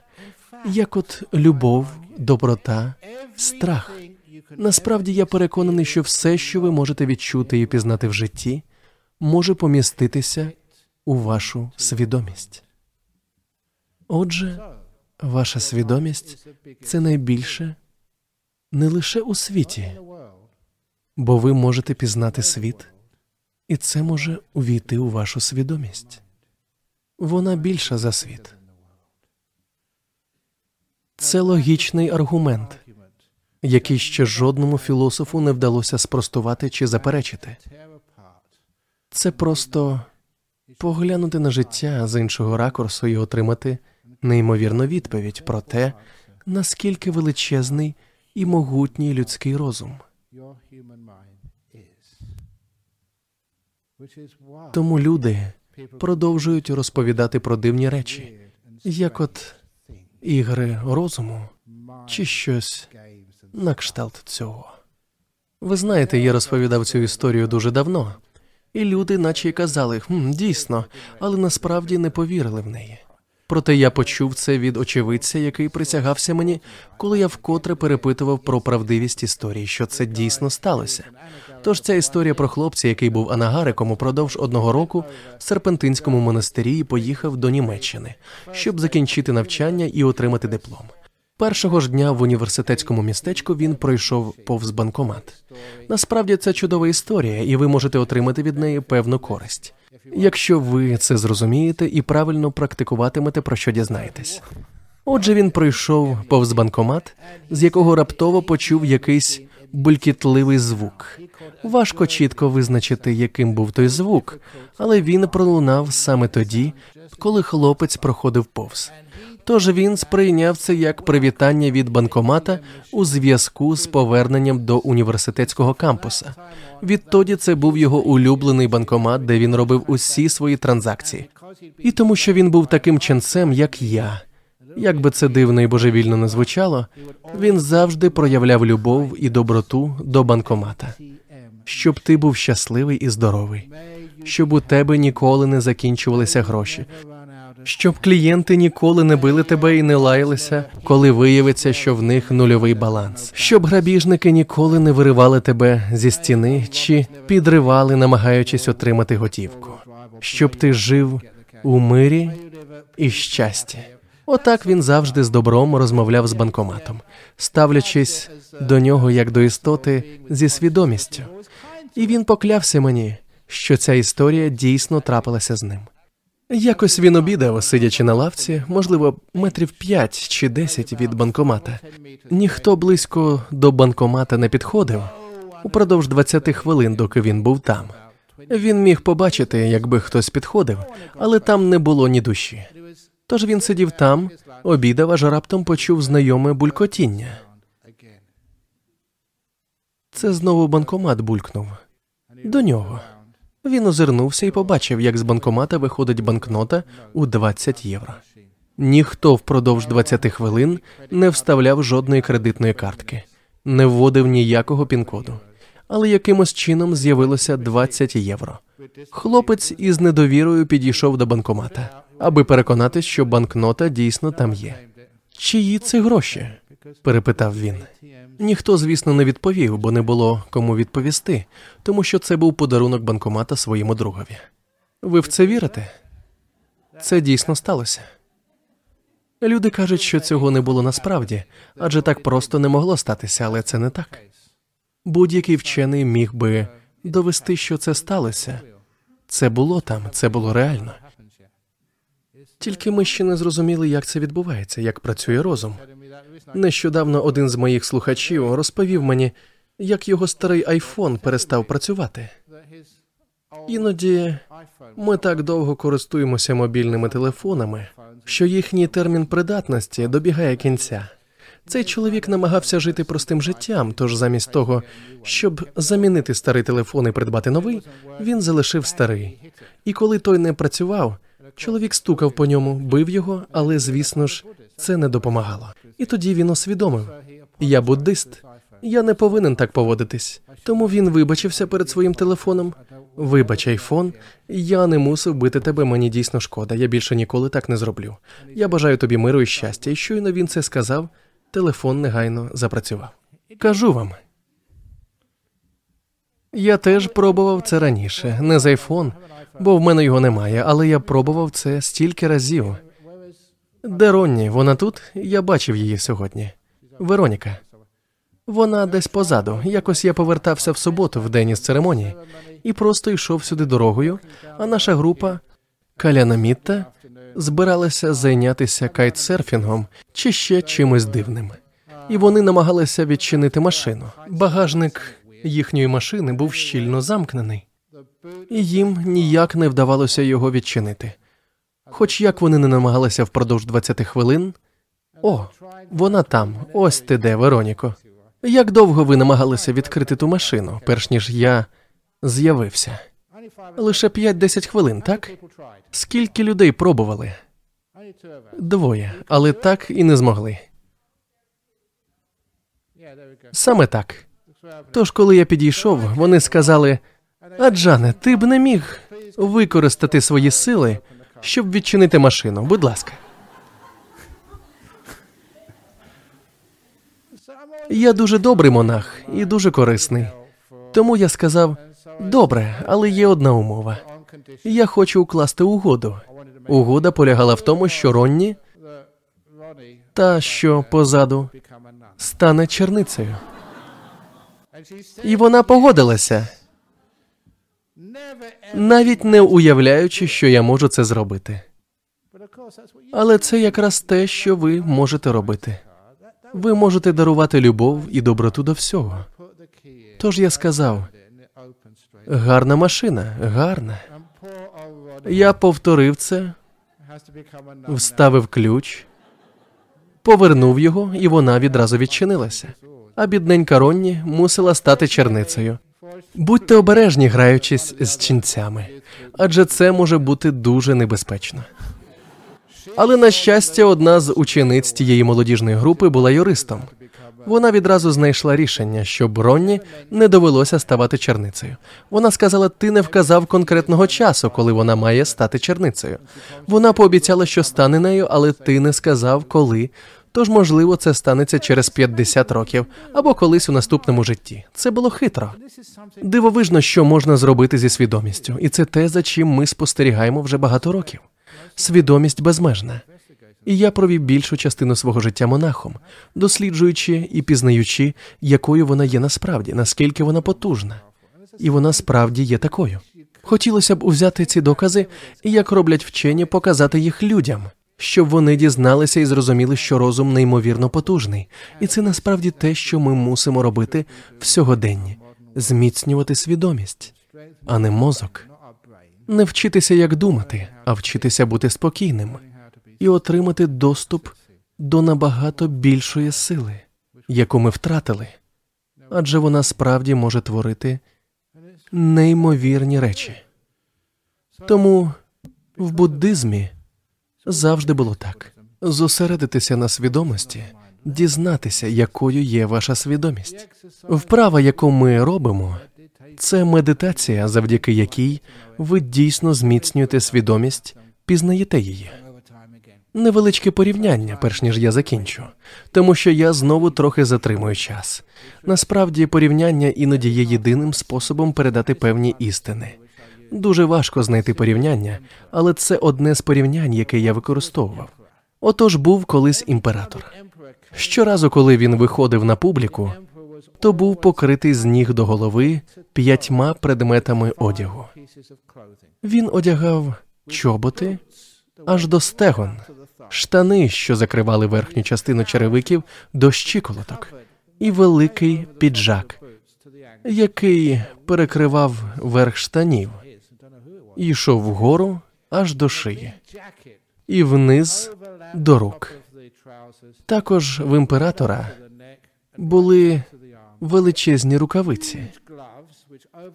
як от любов, доброта, страх. Насправді, я переконаний, що все, що ви можете відчути і пізнати в житті, може поміститися у вашу свідомість. Отже, ваша свідомість – це найбільше не лише у світі, бо ви можете пізнати світ, і це може увійти у вашу свідомість. Вона більша за світ. Це логічний аргумент, який ще жодному філософу не вдалося спростувати чи заперечити. Це просто поглянути на життя з іншого ракурсу і отримати неймовірну відповідь про те, наскільки величезний і могутній людський розум. Тому люди продовжують розповідати про дивні речі, як от ігри розуму чи щось на кшталт цього. Ви знаєте, я розповідав цю історію дуже давно, і люди наче й казали: «Дійсно», але насправді не повірили в неї. Проте я почув це від очевидця, який присягався мені, коли я вкотре перепитував про правдивість історії, що це дійсно сталося. Тож ця історія про хлопця, який був анагариком упродовж 1 року в Серпентинському монастирі і поїхав до Німеччини, щоб закінчити навчання і отримати диплом. Першого ж дня в університетському містечку він пройшов повз банкомат. Насправді, це чудова історія, і ви можете отримати від неї певну користь, якщо ви це зрозумієте і правильно практикуватимете, про що дізнаєтесь. Отже, він пройшов повз банкомат, з якого раптово почув якийсь булькітливий звук. Важко чітко визначити, яким був той звук, але він пролунав саме тоді, коли хлопець проходив повз. Тож він сприйняв це як привітання від банкомата у зв'язку з поверненням до університетського кампуса. Відтоді це був його улюблений банкомат, де він робив усі свої транзакції. І тому, що він був таким ченцем, як я. Як би це дивно і божевільно не звучало, він завжди проявляв любов і доброту до банкомата. Щоб ти був щасливий і здоровий. Щоб у тебе ніколи не закінчувалися гроші. Щоб клієнти ніколи не били тебе і не лаялися, коли виявиться, що в них нульовий баланс. Щоб грабіжники ніколи не виривали тебе зі стіни чи підривали, намагаючись отримати готівку. Щоб ти жив у мирі і щасті. Отак він завжди з добром розмовляв з банкоматом, ставлячись до нього як до істоти зі свідомістю. І він поклявся мені, що ця історія дійсно трапилася з ним. Якось він обідав, сидячи на лавці, можливо, метрів 5 чи 10 від банкомата. Ніхто близько до банкомата не підходив упродовж 20 хвилин, доки він був там. Він міг побачити, якби хтось підходив, але там не було ні душі. Тож він сидів там, обідав, аж раптом почув знайоме булькотіння. Це знову банкомат булькнув. До нього. Він озирнувся і побачив, як з банкомата виходить банкнота у 20 євро. Ніхто впродовж 20 хвилин не вставляв жодної кредитної картки, не вводив ніякого пін-коду. Але якимось чином з'явилося 20 євро. Хлопець із недовірою підійшов до банкомата, аби переконатись, що банкнота дійсно там є. «Чиї це гроші?» – перепитав він. Ніхто, звісно, не відповів, бо не було кому відповісти, тому що це був подарунок банкомата своєму другові. Ви в це вірите? Це дійсно сталося. Люди кажуть, що цього не було насправді, адже так просто не могло статися, але це не так. Будь-який вчений міг би довести, що це сталося. Це було там, це було реально. Тільки ми ще не зрозуміли, як це відбувається, як працює розум. Нещодавно один з моїх слухачів розповів мені, як його старий айфон перестав працювати. Іноді ми так довго користуємося мобільними телефонами, що їхній термін придатності добігає кінця. Цей чоловік намагався жити простим життям, тож замість того, щоб замінити старий телефон і придбати новий, він залишив старий. І коли той не працював, чоловік стукав по ньому, бив його, але, звісно ж, це не допомагало. І тоді він усвідомив: «Я буддист, я не повинен так поводитись». Тому він вибачився перед своїм телефоном. «Вибач, айфон, я не мусив бити тебе, мені дійсно шкода, я більше ніколи так не зроблю. Я бажаю тобі миру і щастя». І щойно він це сказав, телефон негайно запрацював. Кажу вам, я теж пробував це раніше, не з айфон, бо в мене його немає, але я пробував це стільки разів. Де Ронні? Вона тут? Я бачив її сьогодні. Вероніка. Вона десь позаду. Якось я повертався в суботу, в день із церемонії, і просто йшов сюди дорогою, а наша група Калянамітта збиралася зайнятися кайтсерфінгом чи ще чимось дивним. І вони намагалися відчинити машину. Багажник їхньої машини був щільно замкнений, і їм ніяк не вдавалося його відчинити. Хоч як вони не намагалися впродовж 20 хвилин... О, вона там, ось ти де, Вероніко. Як довго ви намагалися відкрити ту машину, перш ніж я з'явився? Лише 5-10 хвилин, так? Скільки людей пробували? 2, але так і не змогли. Саме так. Тож, коли я підійшов, вони сказали: «Аджане, ти б не міг використати свої сили, щоб відчинити машину, будь ласка». Я дуже добрий монах і дуже корисний. Тому я сказав: «Добре, але є одна умова. Я хочу укласти угоду». Угода полягала в тому, що Ронні, та, що позаду, стане черницею. І вона погодилася, навіть не уявляючи, що я можу це зробити. Але це якраз те, що ви можете робити. Ви можете дарувати любов і доброту до всього. Тож я сказав, гарна машина, гарна. Я повторив це, вставив ключ, повернув його, і вона відразу відчинилася. А бідненька Ронні мусила стати черницею. Будьте обережні, граючись з чинцями, адже це може бути дуже небезпечно. Але, на щастя, одна з учениць тієї молодіжної групи була юристом. Вона відразу знайшла рішення, щоб Ронні не довелося ставати черницею. Вона сказала, ти не вказав конкретного часу, коли вона має стати черницею. Вона пообіцяла, що стане нею, але ти не сказав, коли. Тож, можливо, це станеться через 50 років, або колись у наступному житті. Це було хитро. Дивовижно, що можна зробити зі свідомістю. І це те, за чим ми спостерігаємо вже багато років. Свідомість безмежна. І я провів більшу частину свого життя монахом, досліджуючи і пізнаючи, якою вона є насправді, наскільки вона потужна. І вона справді є такою. Хотілося б узяти ці докази і, як роблять вчені, показати їх людям, щоб вони дізналися і зрозуміли, що розум неймовірно потужний. І це насправді те, що ми мусимо робити в сьогоденні. Зміцнювати свідомість, а не мозок. Не вчитися, як думати, а вчитися бути спокійним і отримати доступ до набагато більшої сили, яку ми втратили. Адже вона справді може творити неймовірні речі. Тому в буддизмі завжди було так. Зосередитися на свідомості, дізнатися, якою є ваша свідомість. Вправа, яку ми робимо, це медитація, завдяки якій ви дійсно зміцнюєте свідомість, пізнаєте її. Невеличке порівняння, перш ніж я закінчу, тому що я знову трохи затримую час. Насправді, порівняння іноді є єдиним способом передати певні істини. Дуже важко знайти порівняння, але це одне з порівнянь, яке я використовував. Отож, був колись імператор. Щоразу, коли він виходив на публіку, то був покритий з ніг до голови 5 предметами одягу. Він одягав чоботи аж до стегон, штани, що закривали верхню частину черевиків, до щиколоток, і великий піджак, який перекривав верх штанів, і йшов вгору аж до шиї, і вниз до рук. Також в імператора були величезні рукавиці,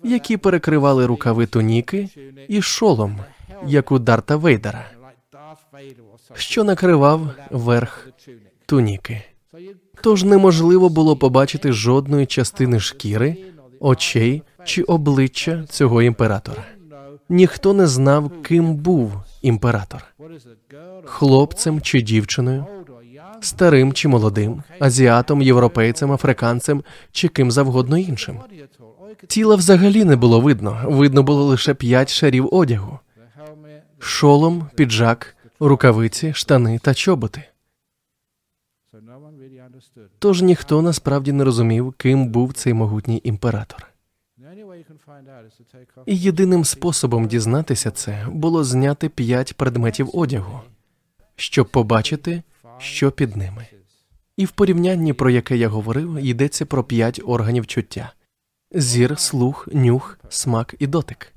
які перекривали рукави туніки і шолом, як у Дарта Вейдера, що накривав верх туніки. Тож неможливо було побачити жодної частини шкіри, очей чи обличчя цього імператора. Ніхто не знав, ким був імператор – хлопцем чи дівчиною, старим чи молодим, азіатом, європейцем, африканцем чи ким завгодно іншим. Тіла взагалі не було видно, видно було лише 5 шарів одягу – шолом, піджак, рукавиці, штани та чоботи. Тож ніхто насправді не розумів, ким був цей могутній імператор. І єдиним способом дізнатися це було зняти 5 предметів одягу, щоб побачити, що під ними. І в порівнянні, про яке я говорив, йдеться про 5 органів чуття – зір, слух, нюх, смак і дотик.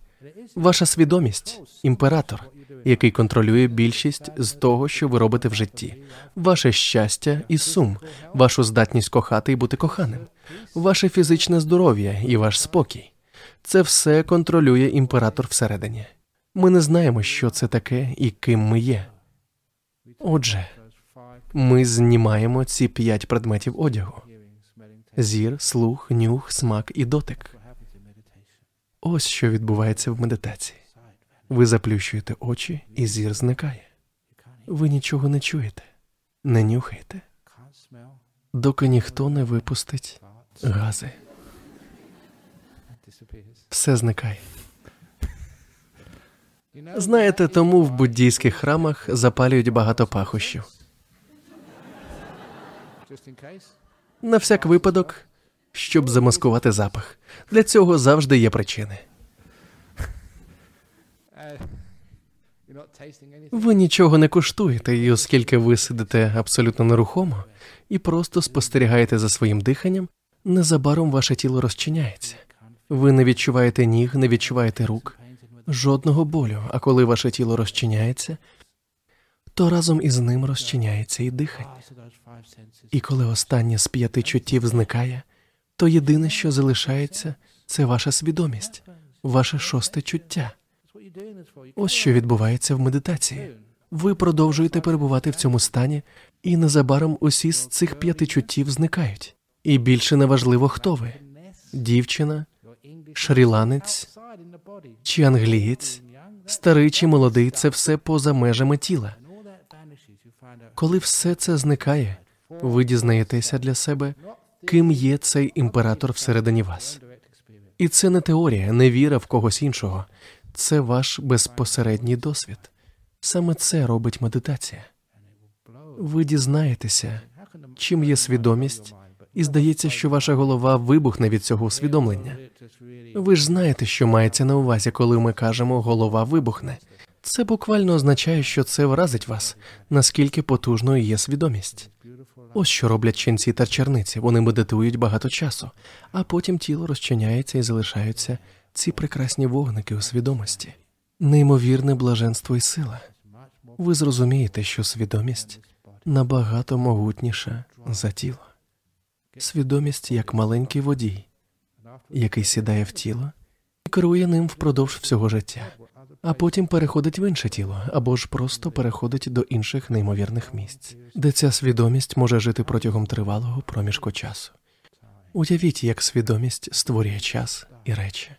Ваша свідомість – імператор, який контролює більшість з того, що ви робите в житті. Ваше щастя і сум, вашу здатність кохати і бути коханим, ваше фізичне здоров'я і ваш спокій. Це все контролює імператор всередині. Ми не знаємо, що це таке і ким ми є. Отже, ми знімаємо ці 5 предметів одягу – зір, слух, нюх, смак і дотик. Ось що відбувається в медитації. Ви заплющуєте очі, і зір зникає. Ви нічого не чуєте, не нюхаєте, доки ніхто не випустить гази. Все зникає. Знаєте, тому в буддійських храмах запалюють багато пахощів. На всяк випадок, щоб замаскувати запах. Для цього завжди є причини. Ви нічого не куштуєте, і оскільки ви сидите абсолютно нерухомо і просто спостерігаєте за своїм диханням, незабаром ваше тіло розчиняється. Ви не відчуваєте ніг, не відчуваєте рук, жодного болю. А коли ваше тіло розчиняється, то разом із ним розчиняється і дихання. І коли останнє з 5 чуттів зникає, то єдине, що залишається, це ваша свідомість, ваше 6 чуття. Ось що відбувається в медитації. Ви продовжуєте перебувати в цьому стані, і незабаром усі з цих 5 чуттів зникають. І більше не важливо, хто ви – дівчина, шрі-ланець чи англієць, старий чи молодий – це все поза межами тіла. Коли все це зникає, ви дізнаєтеся для себе, ким є цей імператор всередині вас. І це не теорія, не віра в когось іншого. Це ваш безпосередній досвід. Саме це робить медитація. Ви дізнаєтеся, чим є свідомість, і здається, що ваша голова вибухне від цього усвідомлення. Ви ж знаєте, що мається на увазі, коли ми кажемо «голова вибухне». Це буквально означає, що це вразить вас, наскільки потужною є свідомість. Ось що роблять ченці та черниці. Вони медитують багато часу, а потім тіло розчиняється і залишаються ці прекрасні вогники у свідомості. Неймовірне блаженство і сила. Ви зрозумієте, що свідомість набагато могутніша за тіло. Свідомість як маленький водій, який сідає в тіло і керує ним впродовж всього життя, а потім переходить в інше тіло, або ж просто переходить до інших неймовірних місць, де ця свідомість може жити протягом тривалого проміжку часу. Уявіть, як свідомість створює час і речі.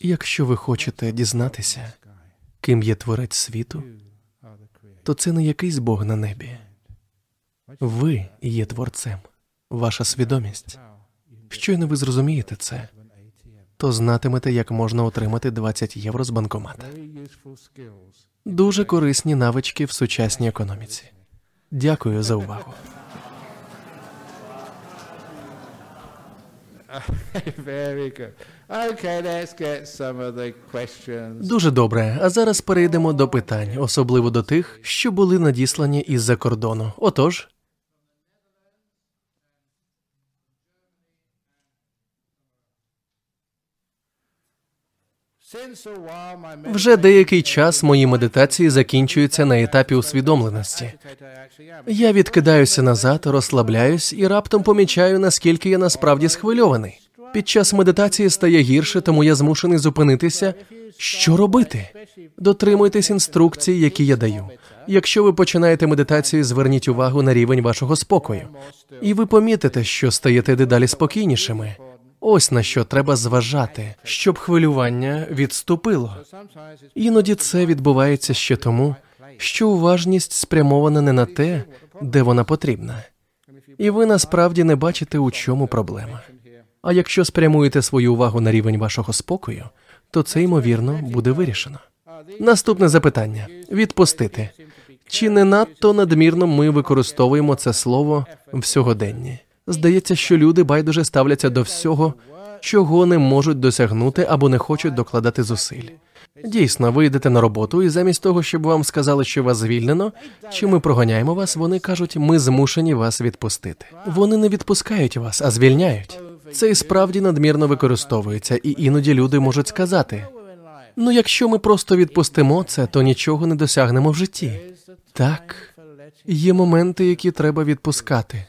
Якщо ви хочете дізнатися, ким є творець світу, то це не якийсь Бог на небі. Ви є творцем, ваша свідомість. Щойно ви зрозумієте це, то знатимете, як можна отримати 20 євро з банкомата. Дуже корисні навички в сучасній економіці. Дякую за увагу. Дуже добре. А зараз перейдемо до питань, особливо до тих, що були надіслані із-за кордону. Отож... Вже деякий час мої медитації закінчуються на етапі усвідомленості. Я відкидаюся назад, розслабляюсь і раптом помічаю, наскільки я насправді схвильований. Під час медитації стає гірше, тому я змушений зупинитися. Що робити? Дотримуйтесь інструкцій, які я даю. Якщо ви починаєте медитацію, зверніть увагу на рівень вашого спокою. І ви помітите, що стаєте дедалі спокійнішими. Ось на що треба зважати, щоб хвилювання відступило. Іноді це відбувається ще тому, що уважність спрямована не на те, де вона потрібна. І ви насправді не бачите, у чому проблема. А якщо спрямуєте свою увагу на рівень вашого спокою, то це, ймовірно, буде вирішено. Наступне запитання. Відпустити. Чи не надто надмірно ми використовуємо це слово в сьогоденні? Здається, що люди байдуже ставляться до всього, чого не можуть досягнути або не хочуть докладати зусиль. Дійсно, ви йдете на роботу, і замість того, щоб вам сказали, що вас звільнено, чи ми проганяємо вас, вони кажуть, ми змушені вас відпустити. Вони не відпускають вас, а звільняють. Це і справді надмірно використовується, і іноді люди можуть сказати, ну якщо ми просто відпустимо це, то нічого не досягнемо в житті. Так, є моменти, які треба відпускати.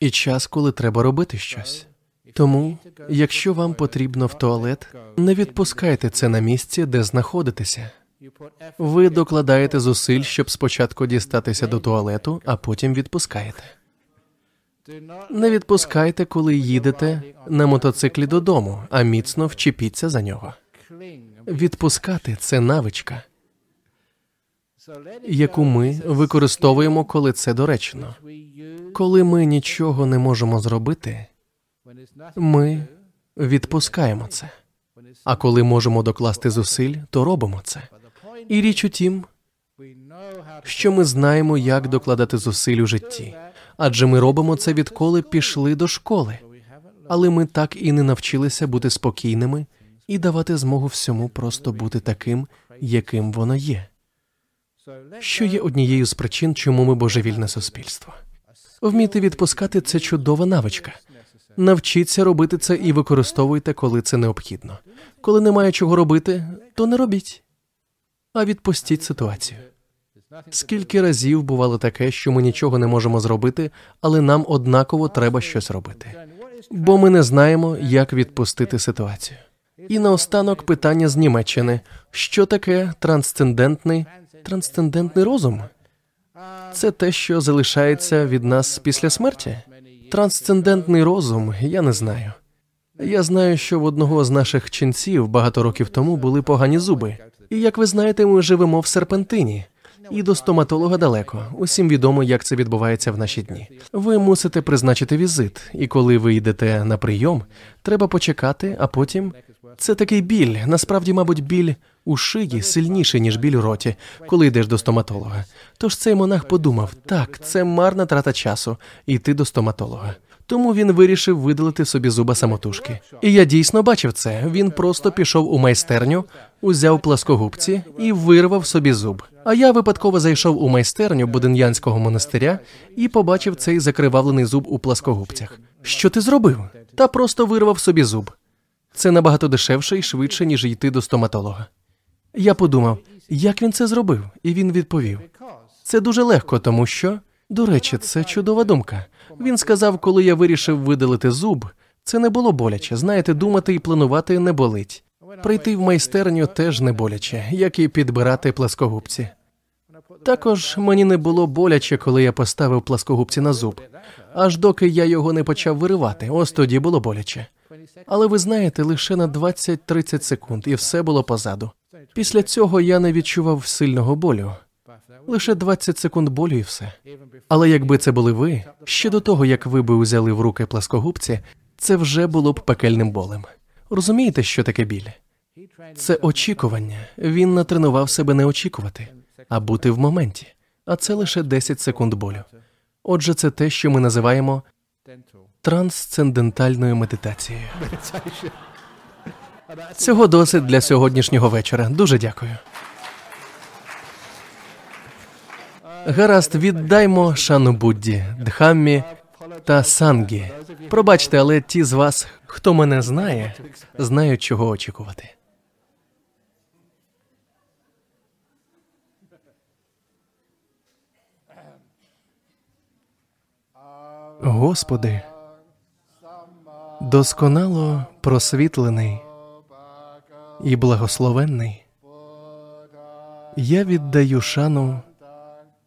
І час, коли треба робити щось. Тому, якщо вам потрібно в туалет, не відпускайте це на місці, де знаходитеся. Ви докладаєте зусиль, щоб спочатку дістатися до туалету, а потім відпускаєте. Не відпускайте, коли їдете на мотоциклі додому, а міцно вчепіться за нього. Відпускати – це навичка, яку ми використовуємо, коли це доречно. Коли ми нічого не можемо зробити, ми відпускаємо це. А коли можемо докласти зусиль, то робимо це. І річ у тім, що ми знаємо, як докладати зусиль у житті. Адже ми робимо це, відколи пішли до школи. Але ми так і не навчилися бути спокійними і давати змогу всьому просто бути таким, яким воно є. Що є однією з причин, чому ми божевільне суспільство. Вміти відпускати – це чудова навичка. Навчіться робити це і використовуйте, коли це необхідно. Коли немає чого робити, то не робіть, а відпустіть ситуацію. Скільки разів бувало таке, що ми нічого не можемо зробити, але нам однаково треба щось робити. Бо ми не знаємо, як відпустити ситуацію. І наостанок питання з Німеччини. Що таке трансцендентний розум? Це те, що залишається від нас після смерті? Трансцендентний розум, я не знаю. Я знаю, що в одного з наших ченців багато років тому були погані зуби. І, як ви знаєте, ми живемо в Серпентині. І до стоматолога далеко. Усім відомо, як це відбувається в наші дні. Ви мусите призначити візит, і коли ви йдете на прийом, треба почекати, а потім... Це такий біль, насправді, мабуть, біль у шиї сильніший, ніж біль у роті, коли йдеш до стоматолога. Тож цей монах подумав, так, це марна трата часу, йти до стоматолога. Тому він вирішив видалити собі зуба самотужки. І я дійсно бачив це. Він просто пішов у майстерню, узяв пласкогубці і вирвав собі зуб. А я випадково зайшов у майстерню Буден'янського монастиря і побачив цей закривавлений зуб у пласкогубцях. Що ти зробив? Та просто вирвав собі зуб. Це набагато дешевше і швидше, ніж йти до стоматолога. Я подумав, як він це зробив? І він відповів, це дуже легко, тому що... До речі, це чудова думка. Він сказав, коли я вирішив видалити зуб, це не було боляче. Знаєте, думати і планувати не болить. Прийти в майстерню теж не боляче, як і підбирати пласкогубці. Також мені не було боляче, коли я поставив пласкогубці на зуб. Аж доки я його не почав виривати, ось тоді було боляче. Але ви знаєте, лише на 20-30 секунд, і все було позаду. Після цього я не відчував сильного болю. Лише 20 секунд болю і все. Але якби це були ви, ще до того, як ви би узяли в руки пласкогубці, це вже було б пекельним болем. Розумієте, що таке біль? Це очікування. Він натренував себе не очікувати, а бути в моменті. А це лише 10 секунд болю. Отже, це те, що ми називаємо трансцендентальною медитацією. Цього досить для сьогоднішнього вечора. Дуже дякую. Гаразд, віддаймо шану Будді, Дхаммі та Сангі. Пробачте, але ті з вас, хто мене знає, знають, чого очікувати. Господи, досконало просвітлений і благословенний, я віддаю шану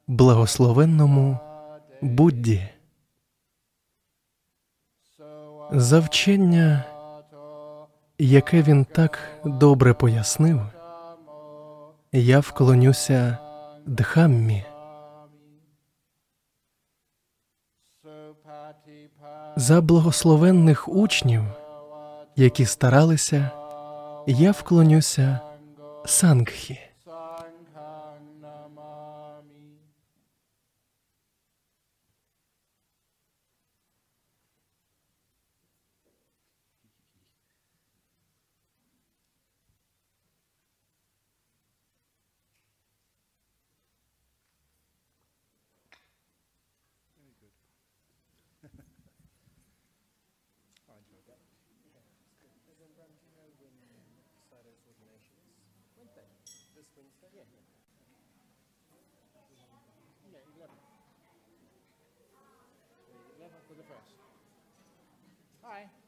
благословенному Будді за вчення, яке він так добре пояснив, я вклонюся Дхаммі за благословенних учнів, які старалися, я вклонюся Сангхі. Hi.